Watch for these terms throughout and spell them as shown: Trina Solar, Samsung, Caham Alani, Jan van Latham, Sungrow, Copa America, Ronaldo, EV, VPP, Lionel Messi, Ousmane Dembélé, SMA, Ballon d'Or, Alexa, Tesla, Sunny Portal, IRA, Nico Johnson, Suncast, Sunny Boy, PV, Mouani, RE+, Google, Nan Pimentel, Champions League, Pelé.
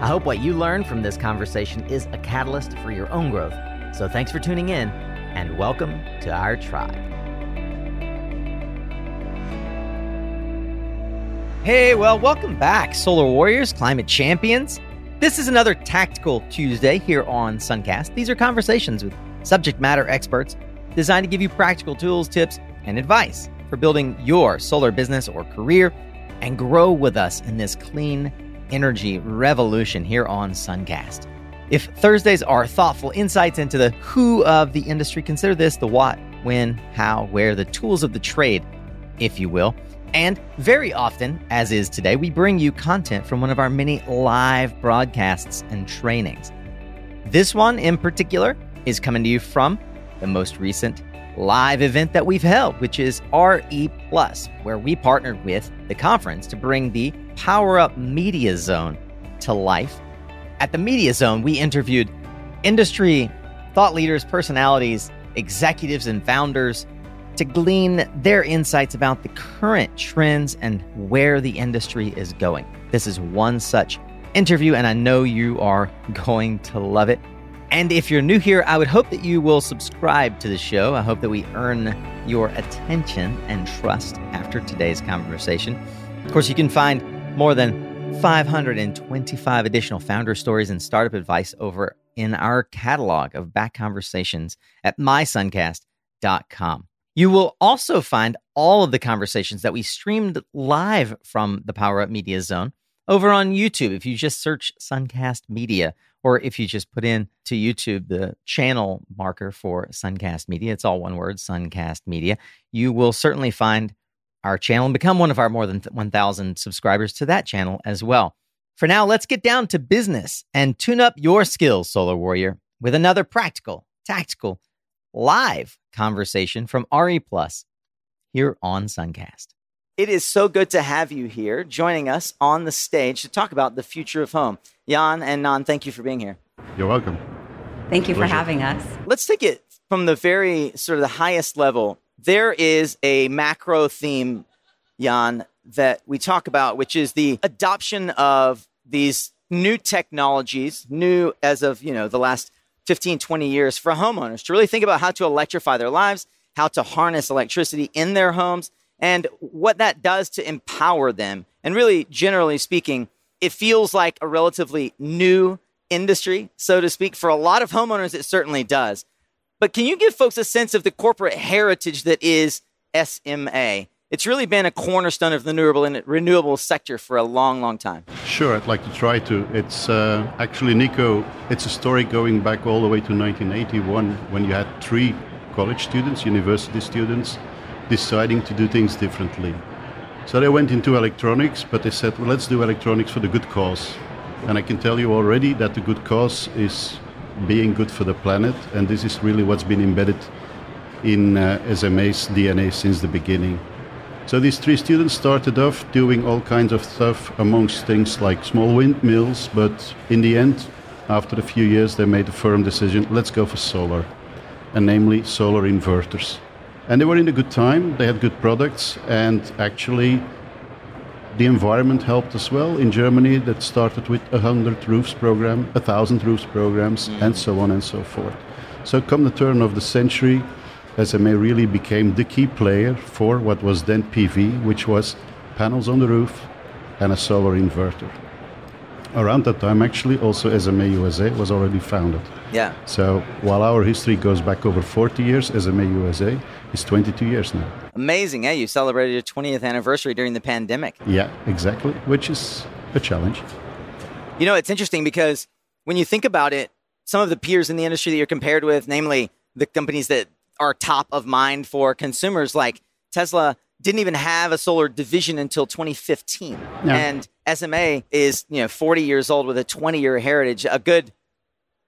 I hope what you learn from this conversation is a catalyst for your own growth. So thanks for tuning in, and welcome to our tribe. Hey, well, welcome back, Solar Warriors, Climate Champions. This is another Tactical Tuesday here on Suncast. These are conversations with subject matter experts designed to give you practical tools, tips, and advice for building your solar business or career and grow with us in this clean energy revolution here on Suncast. If Thursdays are thoughtful insights into the who of the industry, consider this the what, when, how, where, the tools of the trade, if you will. And very often, as is today, we bring you content from one of our many live broadcasts and trainings. This one in particular is coming to you from the most recent live event that we've held, which is RE+, where we partnered with the conference to bring the Power Up Media Zone to life. At the Media Zone, we interviewed industry thought leaders, personalities, executives, and founders to glean their insights about the current trends and where the industry is going. This is one such interview, and I know you are going to love it. And if you're new here, I would hope that you will subscribe to the show. I hope that we earn your attention and trust after today's conversation. Of course, you can find more than 525 additional founder stories and startup advice over in our catalog of back conversations at mysuncast.com. You will also find all of the conversations that we streamed live from the Power Up Media Zone over on YouTube. If you just search Suncast Media, or if you just put in to YouTube the channel marker for Suncast Media, it's all one word, Suncast Media, you will certainly find our channel and become one of our more than 1,000 subscribers to that channel as well. For now, let's get down to business and tune up your skills, Solar Warrior, with another practical, tactical, live conversation from RE+ here on Suncast. It is so good to have you here joining us on the stage to talk about the future of home. Jan and Nan, thank you for being here. You're welcome. Thank you for having us. Let's take it from the very sort of the highest level. There is a macro theme, Jan, that we talk about, which is the adoption of these new technologies, new as of, the last 15, 20 years for homeowners to really think about how to electrify their lives, how to harness electricity in their homes, and what that does to empower them. And really, generally speaking, it feels like a relatively new industry, so to speak. For a lot of homeowners, it certainly does. But can you give folks a sense of the corporate heritage that is SMA? It's really been a cornerstone of the renewable sector for a long, long time. Sure, I'd like to try to. It's actually, Nico, it's a story going back all the way to 1981 when you had 3 college students, university students, deciding to do things differently. So they went into electronics, but they said, well, let's do electronics for the good cause. And I can tell you already that the good cause is being good for the planet, and this is really what's been embedded in SMA's DNA since the beginning. So these 3 students started off doing all kinds of stuff amongst things like small windmills, but in the end, after a few years, they made a firm decision, let's go for solar, and namely solar inverters. And they were in a good time, they had good products, and actually the environment helped as well. In Germany, that started with 100 roofs program, 1,000 roofs programs, and so on and so forth. So come the turn of the century, SMA really became the key player for what was then PV, which was panels on the roof and a solar inverter. Around that time, actually, also SMA USA was already founded. Yeah. So while our history goes back over 40 years, SMA USA is 22 years now. Amazing, hey? You celebrated your 20th anniversary during the pandemic. Yeah, exactly, which is a challenge. It's interesting because when you think about it, some of the peers in the industry that you're compared with, namely the companies that are top of mind for consumers, like Tesla, didn't even have a solar division until 2015. No. And SMA is 40 years old with a 20-year heritage, a good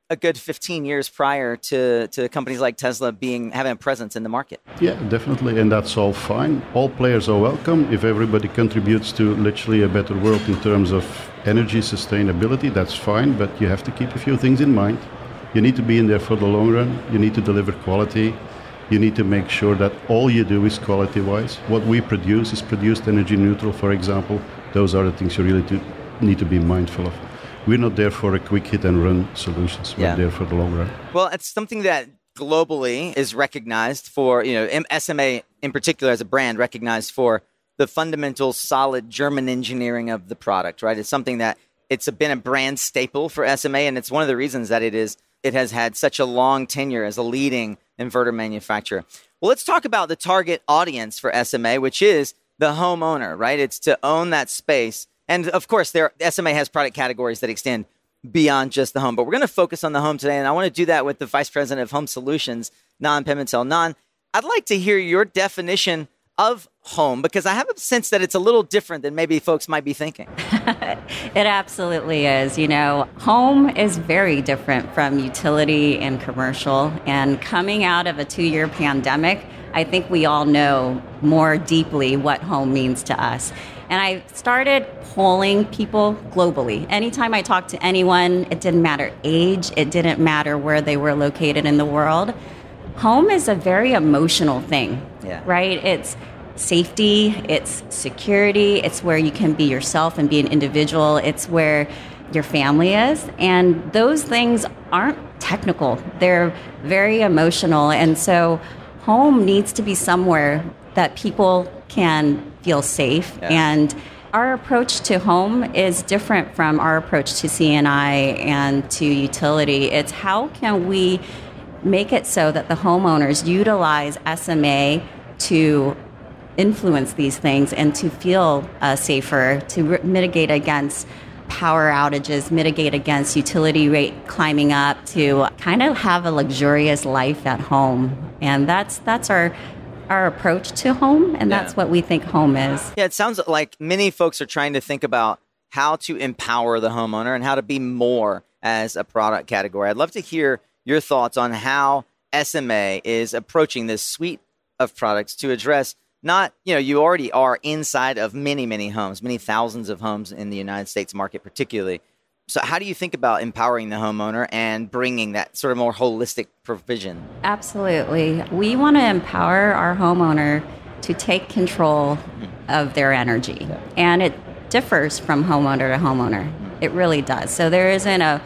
a good 15 years prior to companies like Tesla having a presence in the market. Yeah, definitely. And that's all fine. All players are welcome. If everybody contributes to literally a better world in terms of energy sustainability, that's fine. But you have to keep a few things in mind. You need to be in there for the long run. You need to deliver quality. You need to make sure that all you do is quality-wise. What we produce is produced energy neutral, for example. Those are the things you really need to be mindful of. We're not there for a quick hit and run solutions. We're there for the long run. Well, it's something that globally is recognized for, SMA in particular as a brand, recognized for the fundamental solid German engineering of the product, right? It's something that it's been a brand staple for SMA, and it's one of the reasons that it has had such a long tenure as a leading inverter manufacturer. Well, let's talk about the target audience for SMA, which is the homeowner, right? It's to own that space. And of course, SMA has product categories that extend beyond just the home. But we're going to focus on the home today. And I want to do that with the Vice President of Home Solutions, Nan Pimentel. Nan, I'd like to hear your definition of home, because I have a sense that it's a little different than maybe folks might be thinking. It absolutely is. Home is very different from utility and commercial. And coming out of a 2-year pandemic, I think we all know more deeply what home means to us. And I started polling people globally. Anytime I talked to anyone, it didn't matter age, it didn't matter where they were located in the world. Home is a very emotional thing, right? It's safety, it's security, it's where you can be yourself and be an individual, it's where your family is. And those things aren't technical, they're very emotional. And so home needs to be somewhere that people can feel safe. Yeah. And our approach to home is different from our approach to C&I and to utility. It's how can we make it so that the homeowners utilize SMA to influence these things and to feel safer, to mitigate against power outages, mitigate against utility rate climbing up, to kind of have a luxurious life at home. And that's our approach to home, and that's what we think home is. Yeah, it sounds like many folks are trying to think about how to empower the homeowner and how to be more as a product category. I'd love to hear your thoughts on how SMA is approaching this suite of products to address you already are inside of many, many homes, many thousands of homes in the United States market particularly. So how do you think about empowering the homeowner and bringing that sort of more holistic provision? Absolutely. We want to empower our homeowner to take control of their energy. Yeah. And it differs from homeowner to homeowner. It really does. So there isn't a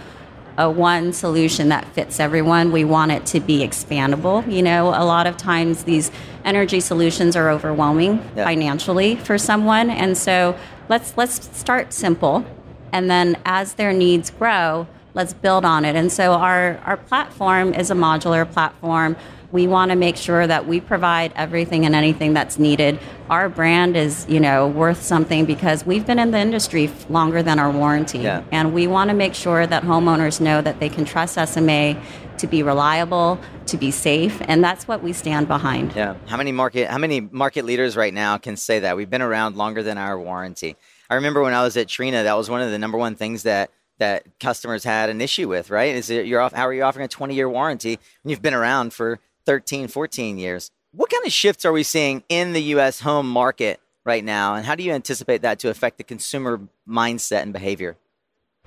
one solution that fits everyone. We want it to be expandable. A lot of times these energy solutions are overwhelming financially for someone. And so let's start simple. And then as their needs grow, let's build on it. And so our platform is a modular platform. We want to make sure that we provide everything and anything that's needed. Our brand is, worth something because we've been in the industry longer than our warranty. Yeah. And we want to make sure that homeowners know that they can trust SMA to be reliable, to be safe. And that's what we stand behind. Yeah. How many market leaders right now can say that? We've been around longer than our warranty. I remember when I was at Trina, that was one of the number one things that customers had an issue with, right? How are you offering a 20-year warranty when you've been around for 13, 14 years? What kind of shifts are we seeing in the U.S. home market right now? And how do you anticipate that to affect the consumer mindset and behavior?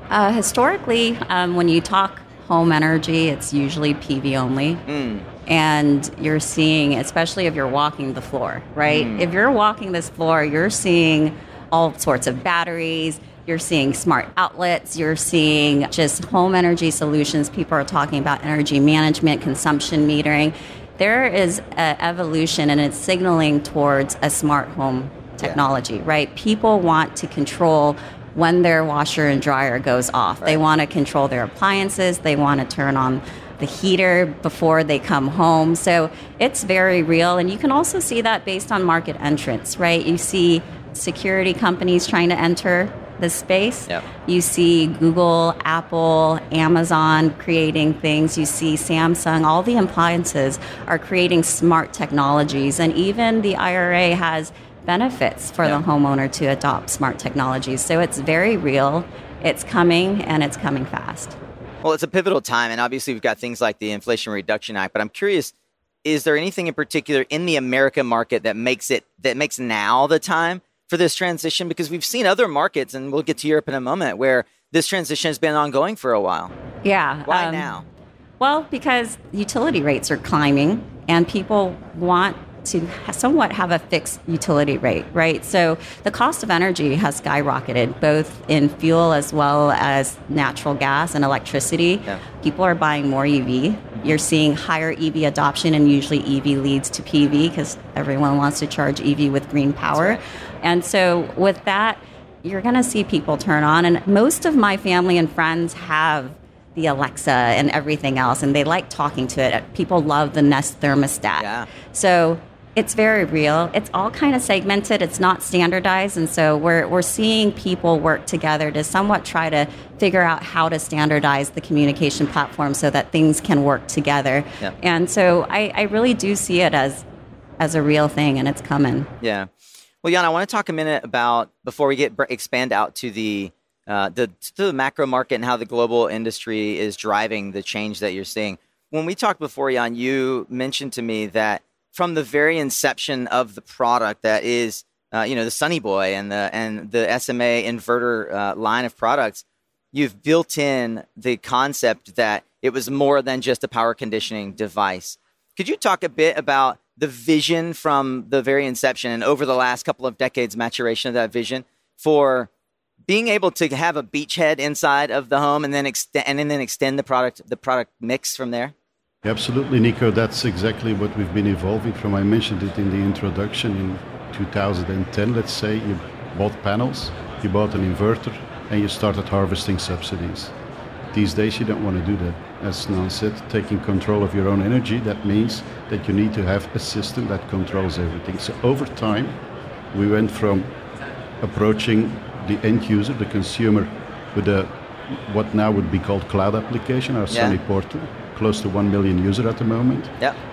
Historically, when you talk home energy, it's usually PV only. Mm. And you're seeing, especially if you're walking the floor, right? Mm. If you're walking this floor, you're seeing all sorts of batteries, you're seeing smart outlets, you're seeing just home energy solutions. People are talking about energy management, consumption metering. There is an evolution and it's signaling towards a smart home technology, right? People want to control when their washer and dryer goes off. Right. They want to control their appliances. They want to turn on the heater before they come home. So it's very real. And you can also see that based on market entrance, right? You see security companies trying to enter the space. Yep. You see Google, Apple, Amazon creating things. You see Samsung. All the appliances are creating smart technologies. And even the IRA has benefits for the homeowner to adopt smart technologies. So it's very real. It's coming, and it's coming fast. Well, it's a pivotal time, and obviously we've got things like the Inflation Reduction Act, but I'm curious, is there anything in particular in the American market that makes now the time for this transition? Because we've seen other markets, and we'll get to Europe in a moment, where this transition has been ongoing for a while. Yeah. Why now? Well, because utility rates are climbing and people want to somewhat have a fixed utility rate, right? So the cost of energy has skyrocketed, both in fuel as well as natural gas and electricity. Yeah. People are buying more EV. You're seeing higher EV adoption, and usually EV leads to PV because everyone wants to charge EV with green power. Right. And so with that, you're going to see people turn on. And most of my family and friends have the Alexa and everything else, and they like talking to it. People love the Nest thermostat. Yeah. So it's very real. It's all kind of segmented. It's not standardized. And so we're seeing people work together to somewhat try to figure out how to standardize the communication platform so that things can work together. Yeah. And so I really do see it as a real thing, and it's coming. Yeah. Well, Jan, I want to talk a minute about, before we expand out to the macro market and how the global industry is driving the change that you're seeing. When we talked before, Jan, you mentioned to me that from the very inception of the product that is, the Sunny Boy and the SMA inverter line of products, you've built in the concept that it was more than just a power conditioning device. Could you talk a bit about the vision from the very inception and over the last couple of decades maturation of that vision for being able to have a beachhead inside of the home and then extend the product mix from there? Absolutely, Nico. That's exactly what we've been evolving from. I mentioned it in the introduction. In 2010, let's say, you bought panels, you bought an inverter, and you started harvesting subsidies. These days, you don't want to do that. As Nan said, taking control of your own energy, that means that you need to have a system that controls everything. So over time, we went from approaching the end user, the consumer, with what now would be called cloud application, our Sunny Portal, close to 1 million user at the moment,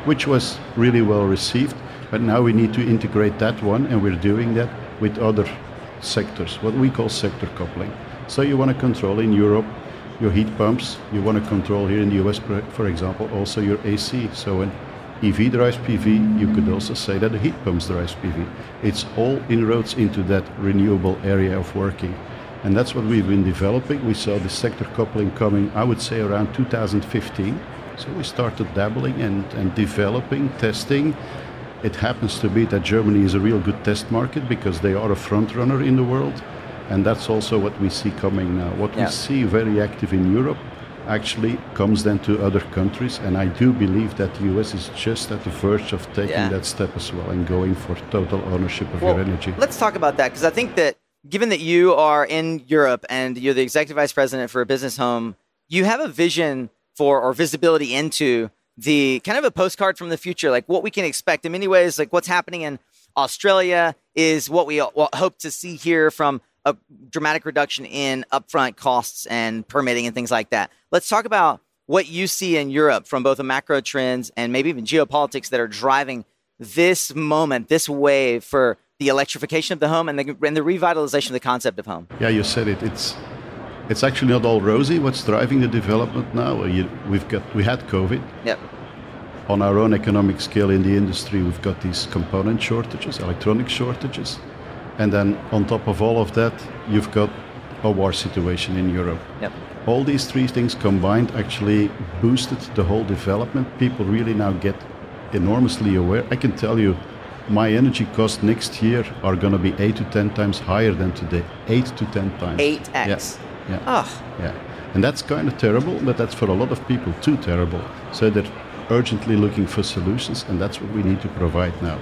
which was really well received. But now we need to integrate that one, and we're doing that with other sectors, what we call sector coupling. So you want to control in Europe your heat pumps, you want to control here in the US, for example, also your AC. So when EV drives PV, you could also say that the heat pumps drives PV. It's all inroads into that renewable area of working. And that's what we've been developing. We saw the sector coupling coming, I would say, around 2015. So we started dabbling and developing, testing. It happens to be that Germany is a real good test market because they are a front runner in the world. And that's also what we see coming now. What we see very active in Europe actually comes then to other countries, and I do believe that the US is just at the verge of taking that step as well and going for total ownership of your energy. Let's talk about that, because I think that given that you are in Europe and you're the Executive Vice President for a business home, you have a vision for or visibility into the kind of a postcard from the future, like what we can expect in many ways, like what's happening in Australia is what we hope to see here from a dramatic reduction in upfront costs and permitting and things like that. Let's talk about what you see in Europe from both the macro trends and maybe even geopolitics that are driving this moment, this wave for the electrification of the home and the revitalization of the concept of home. Yeah, you said it. It's actually not all rosy. What's driving the development now? We had COVID. Yep. On our own economic scale in the industry, we've got these component shortages, electronic shortages. And then on top of all of that, you've got a war situation in Europe. Yep. All these three things combined actually boosted the whole development. People really now get enormously aware. I can tell you, my energy costs next year are going to be 8 to 10 times higher than today. 8 to 10 times. 8x. Yeah. Oh. Yeah. And that's kind of terrible, but that's for a lot of people too terrible. So they're urgently looking for solutions, and that's what we need to provide now.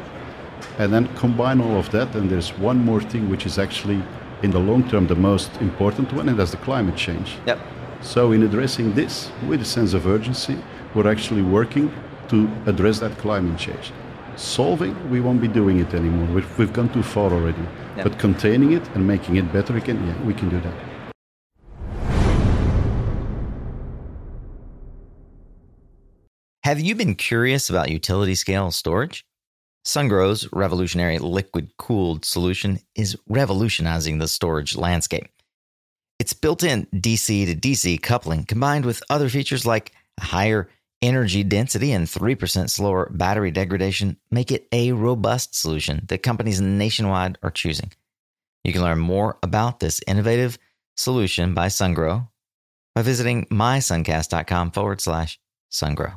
And then combine all of that, and there's one more thing which is actually in the long term the most important one, and that's the climate change. Yep. So in addressing this with a sense of urgency, we're actually working to address that climate change. Solving, we won't be doing it anymore. We've gone too far already. Yep. But containing it and making it better again, yeah, we can do that. Have you been curious about utility scale storage? Sungrow's revolutionary liquid-cooled solution is revolutionizing the storage landscape. Its built-in DC to DC coupling, combined with other features like a higher energy density and 3% slower battery degradation, make it a robust solution that companies nationwide are choosing. You can learn more about this innovative solution by Sungrow by visiting mysuncast.com/Sungrow.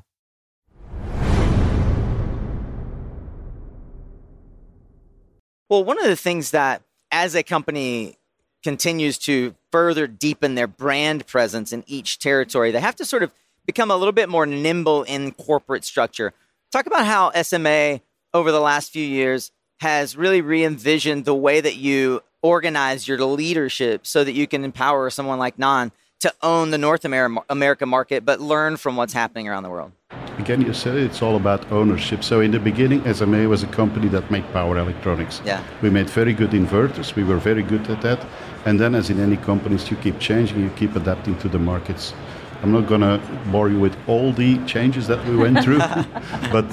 Well, one of the things that as a company continues to further deepen their brand presence in each territory, they have to sort of become a little bit more nimble in corporate structure. Talk about how SMA over the last few years has really re-envisioned the way that you organize your leadership so that you can empower someone like Nan to own the North America market, but learn from what's happening around the world. Again, you said it's all about ownership. So in the beginning, SMA was a company that made power electronics. Yeah. We made very good inverters. We were very good at that. And then, as in any companies, you keep changing, you keep adapting to the markets. I'm not going to bore you with all the changes that we went through, but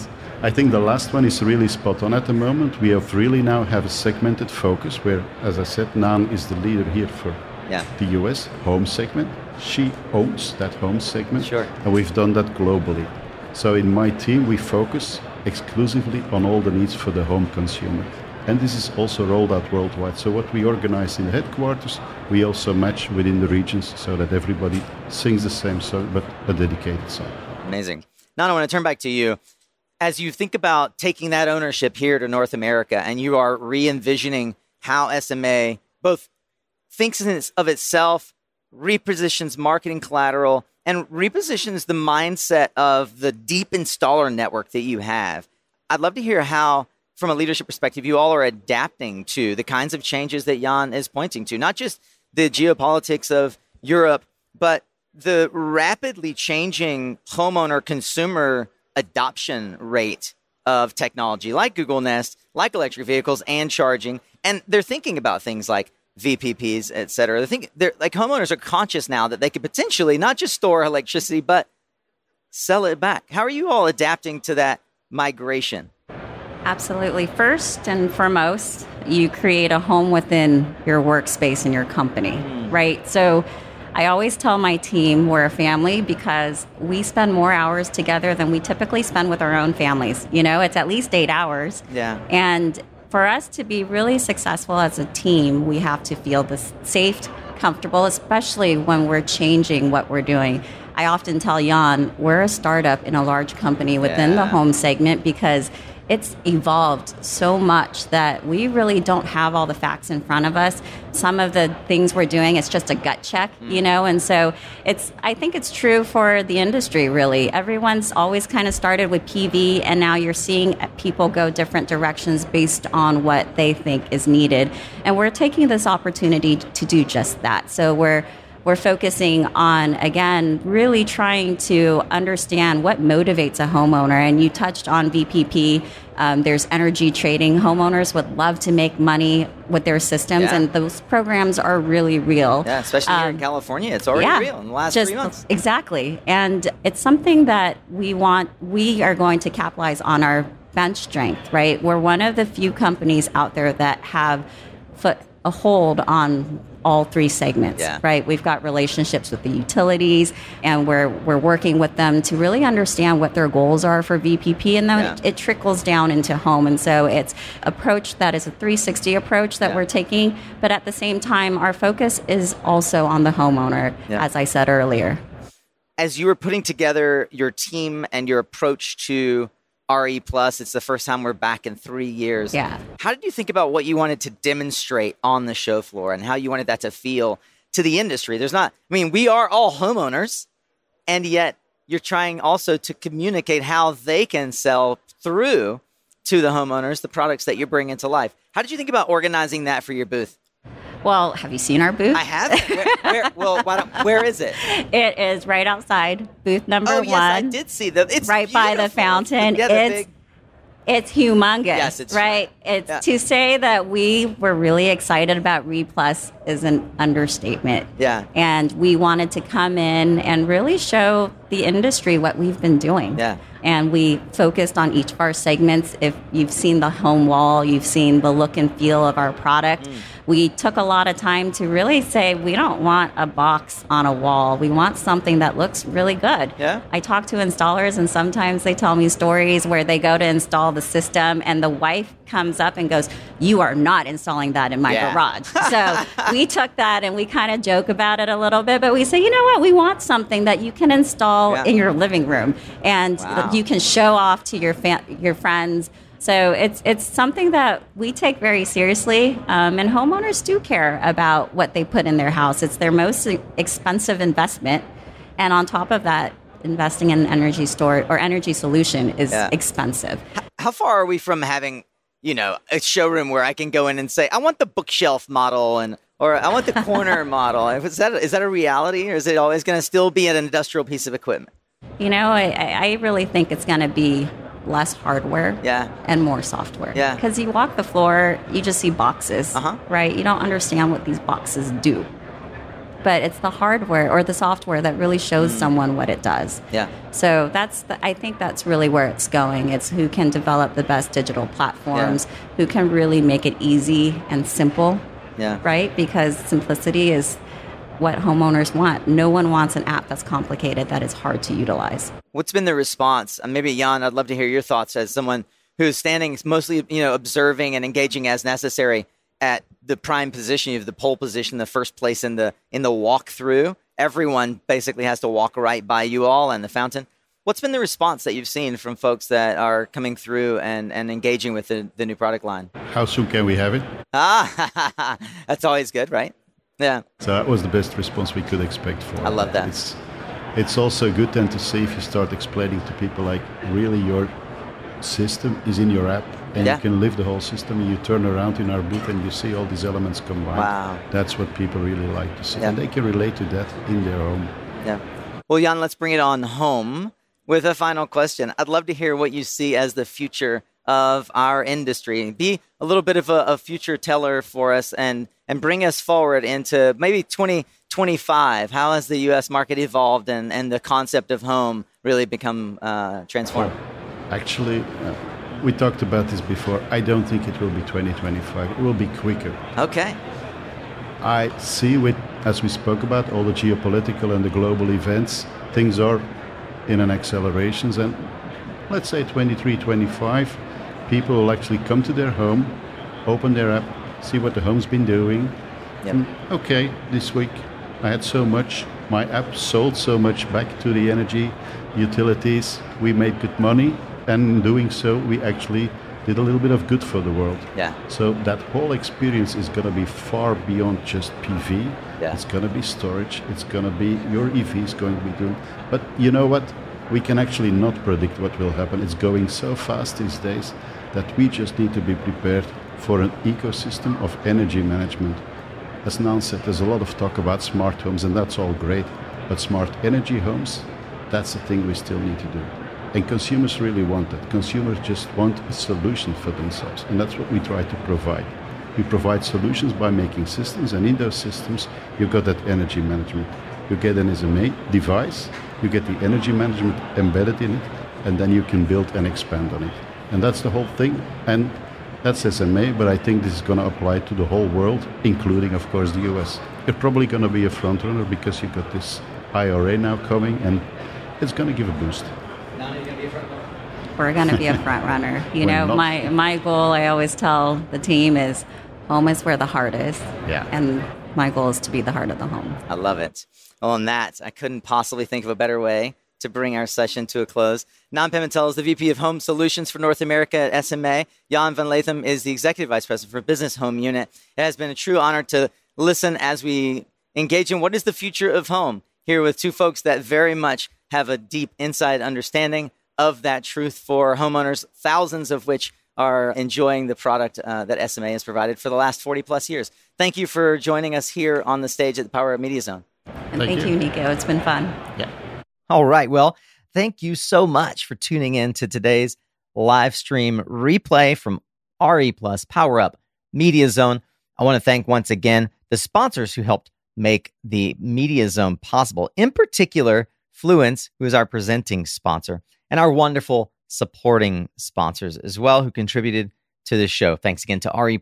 I think the last one is really spot on at the moment. We have really now have a segmented focus where, as I said, Nan is the leader here for the US home segment. She owns that home segment, and we've done that globally. So in my team, we focus exclusively on all the needs for the home consumer. And this is also rolled out worldwide. So what we organize in the headquarters, we also match within the regions so that everybody sings the same song, but a dedicated song. Amazing. Nan, I want to turn back to you. As you think about taking that ownership here to North America, and you are re-envisioning how SMA both thinks of itself, repositions marketing collateral, and repositions the mindset of the deep installer network that you have, I'd love to hear how, from a leadership perspective, you all are adapting to the kinds of changes that Jan is pointing to, not just the geopolitics of Europe, but the rapidly changing homeowner consumer adoption rate of technology like Google Nest, like electric vehicles and charging. And they're thinking about things like VPPs, et cetera. They're like, homeowners are conscious now that they could potentially not just store electricity, but sell it back. How are you all adapting to that migration? Absolutely. First and foremost, you create a home within your workspace and your company, right? So I always tell my team we're a family because we spend more hours together than we typically spend with our own families. You know, it's at least 8 hours. Yeah. And for us to be really successful as a team, we have to feel this safe, comfortable, especially when we're changing what we're doing. I often tell Jan, we're a startup in a large company within the home segment because it's evolved so much that we really don't have all the facts in front of us. Some of the things we're doing, it's just a gut check, you know? And so I think it's true for the industry, really. Everyone's always kind of started with PV, and now you're seeing people go different directions based on what they think is needed. And we're taking this opportunity to do just that. So we're focusing on, again, really trying to understand what motivates a homeowner. And you touched on VPP. There's energy trading. Homeowners would love to make money with their systems, and those programs are really real. Yeah, especially here in California. It's already real in the last 3 months. Exactly. And it's something that we are going to capitalize on our bench strength, right? We're one of the few companies out there that have a hold on all three segments, right? We've got relationships with the utilities, and we're working with them to really understand what their goals are for VPP, and then it trickles down into home. And so it's approach that is a 360 approach that we're taking, but at the same time, our focus is also on the homeowner, as I said earlier. As you were putting together your team and your approach to RE+, it's the first time we're back in 3 years. Yeah. How did you think about what you wanted to demonstrate on the show floor and how you wanted that to feel to the industry? We are all homeowners, and yet you're trying also to communicate how they can sell through to the homeowners the products that you're bringing to life. How did you think about organizing that for your booth? Well, have you seen our booth? I have. Where is it? It is right outside booth number one. Oh, yes, I did see that. It's right beautiful. By the fountain. Yeah, it's humongous, yes, it's right? It's to say that we were really excited about RE+ is an understatement. Yeah. And we wanted to come in and really show the industry what we've been doing. Yeah. And we focused on each of our segments. If you've seen the home wall, you've seen the look and feel of our product. We took a lot of time to really say, we don't want a box on a wall. We want something that looks really good. Yeah. I talk to installers, and sometimes they tell me stories where they go to install the system, and the wife comes up and goes, you are not installing that in my garage. So we took that and we kind of joke about it a little bit, but we say, you know what, we want something that you can install in your living room and you can show off to your friends. So it's something that we take very seriously, and homeowners do care about what they put in their house. It's their most expensive investment, and on top of that, investing in an energy store or energy solution is expensive. How far are we from having, you know, a showroom where I can go in and say, I want the bookshelf model or I want the corner model? Is that a reality, or is it always going to still be an industrial piece of equipment? You know, I really think it's going to be less hardware and more software. Because you walk the floor, you just see boxes, right? You don't understand what these boxes do. But it's the hardware or the software that really shows someone what it does. Yeah. So I think that's really where it's going. It's who can develop the best digital platforms, who can really make it easy and simple, right? Because simplicity is what homeowners want. No one wants an app that's complicated, that is hard to utilize. What's been the response? Maybe, Jan, I'd love to hear your thoughts as someone who's standing mostly, you know, observing and engaging as necessary at the prime position. You have the pole position, the first place in the walkthrough. Everyone basically has to walk right by you all and the fountain. What's been the response that you've seen from folks that are coming through and engaging with the new product line? How soon can we have it? Ah, that's always good, right? Yeah. So that was the best response we could expect for. I love that. It's also good then to see if you start explaining to people, like, really your system is in your app, and you can live the whole system, and you turn around in our booth and you see all these elements combined. Wow. That's what people really like to see. Yeah. And they can relate to that in their own. Yeah. Well, Jan, let's bring it on home with a final question. I'd love to hear what you see as the future of our industry. Be a little bit of a future teller for us and bring us forward into maybe 2025. How has the U.S. market evolved and the concept of home really become transformed? Actually, we talked about this before. I don't think it will be 2025. It will be quicker. Okay. I see, as we spoke about, all the geopolitical and the global events, things are in an acceleration. And let's say 23, 25... people will actually come to their home, open their app, see what the home's been doing. Yep. Okay, this week I had so much. My app sold so much back to the energy utilities. We made good money. And in doing so, we actually did a little bit of good for the world. Yeah. So that whole experience is going to be far beyond just PV. Yeah. It's going to be storage. It's going to be your EV is going to be doing. But you know what? We can actually not predict what will happen. It's going so fast these days that we just need to be prepared for an ecosystem of energy management. As Nan said, there's a lot of talk about smart homes, and that's all great. But smart energy homes, that's the thing we still need to do. And consumers really want that. Consumers just want a solution for themselves. And that's what we try to provide. We provide solutions by making systems, and in those systems, you've got that energy management. You get an SMA device, you get the energy management embedded in it, and then you can build and expand on it. And that's the whole thing. And that's SMA, but I think this is going to apply to the whole world, including, of course, the US. You're probably going to be a frontrunner because you've got this IRA now coming, and it's going to give a boost. Now you're going to be a frontrunner. We're going to be a frontrunner. You know, my goal, I always tell the team, is home is where the heart is. Yeah. And my goal is to be the heart of the home. I love it. Well, on that, I couldn't possibly think of a better way to bring our session to a close. Nan Pimentel is the VP of Home Solutions for North America at SMA. Jan van Latham is the Executive Vice President for Business Home Unit. It has been a true honor to listen as we engage in what is the future of home, here with two folks that very much have a deep inside understanding of that truth for homeowners, thousands of which are enjoying the product that SMA has provided for the last 40 plus years. Thank you for joining us here on the stage at the Power Up Media Zone. And thank you, Nico. It's been fun. Yeah. All right. Well, thank you so much for tuning in to today's live stream replay from RE+ Power Up Media Zone. I want to thank once again the sponsors who helped make the Media Zone possible, in particular, Fluence, who is our presenting sponsor, and our wonderful supporting sponsors as well who contributed to this show. Thanks again to RE+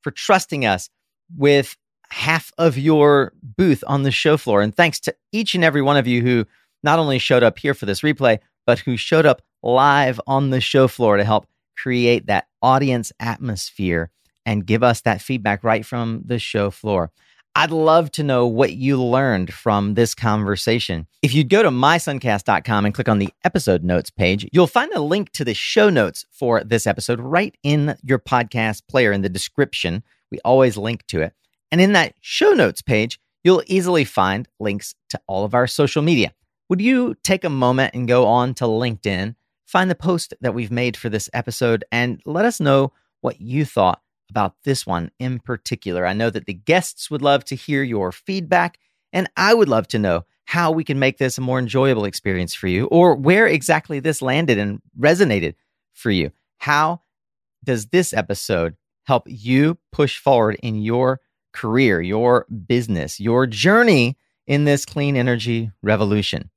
for trusting us with half of your booth on the show floor. And thanks to each and every one of you who not only showed up here for this replay, but who showed up live on the show floor to help create that audience atmosphere and give us that feedback right from the show floor. I'd love to know what you learned from this conversation. If you go to mysuncast.com and click on the episode notes page, you'll find a link to the show notes for this episode right in your podcast player in the description. We always link to it. And in that show notes page, you'll easily find links to all of our social media. Would you take a moment and go on to LinkedIn, find the post that we've made for this episode, and let us know what you thought about this one in particular. I know that the guests would love to hear your feedback, and I would love to know how we can make this a more enjoyable experience for you, or where exactly this landed and resonated for you. How does this episode help you push forward in your career, your business, your journey in this clean energy revolution?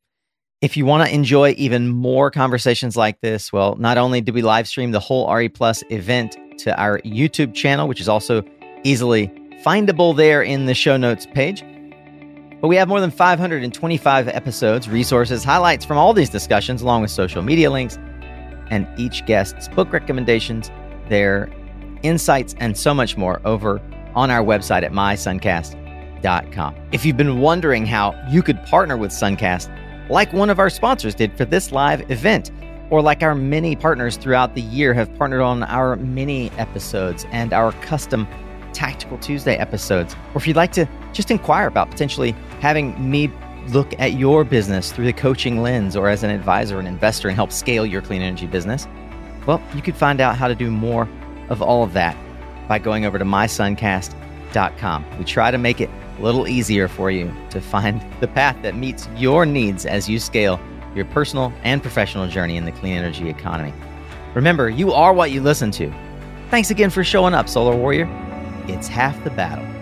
If you want to enjoy even more conversations like this, well, not only did we live stream the whole RE+ event to our YouTube channel, which is also easily findable there in the show notes page, but we have more than 525 episodes, resources, highlights from all these discussions, along with social media links and each guest's book recommendations, their insights, and so much more over on our website at mysuncast.com. If you've been wondering how you could partner with Suncast, like one of our sponsors did for this live event, or like our many partners throughout the year have partnered on our mini episodes and our custom Tactical Tuesday episodes, or if you'd like to just inquire about potentially having me look at your business through the coaching lens or as an advisor or an investor and help scale your clean energy business, well, you could find out how to do more of all of that by going over to mysuncast.com. We try to make it a little easier for you to find the path that meets your needs as you scale your personal and professional journey in the clean energy economy. Remember, you are what you listen to. Thanks again for showing up, Solar Warrior. It's half the battle.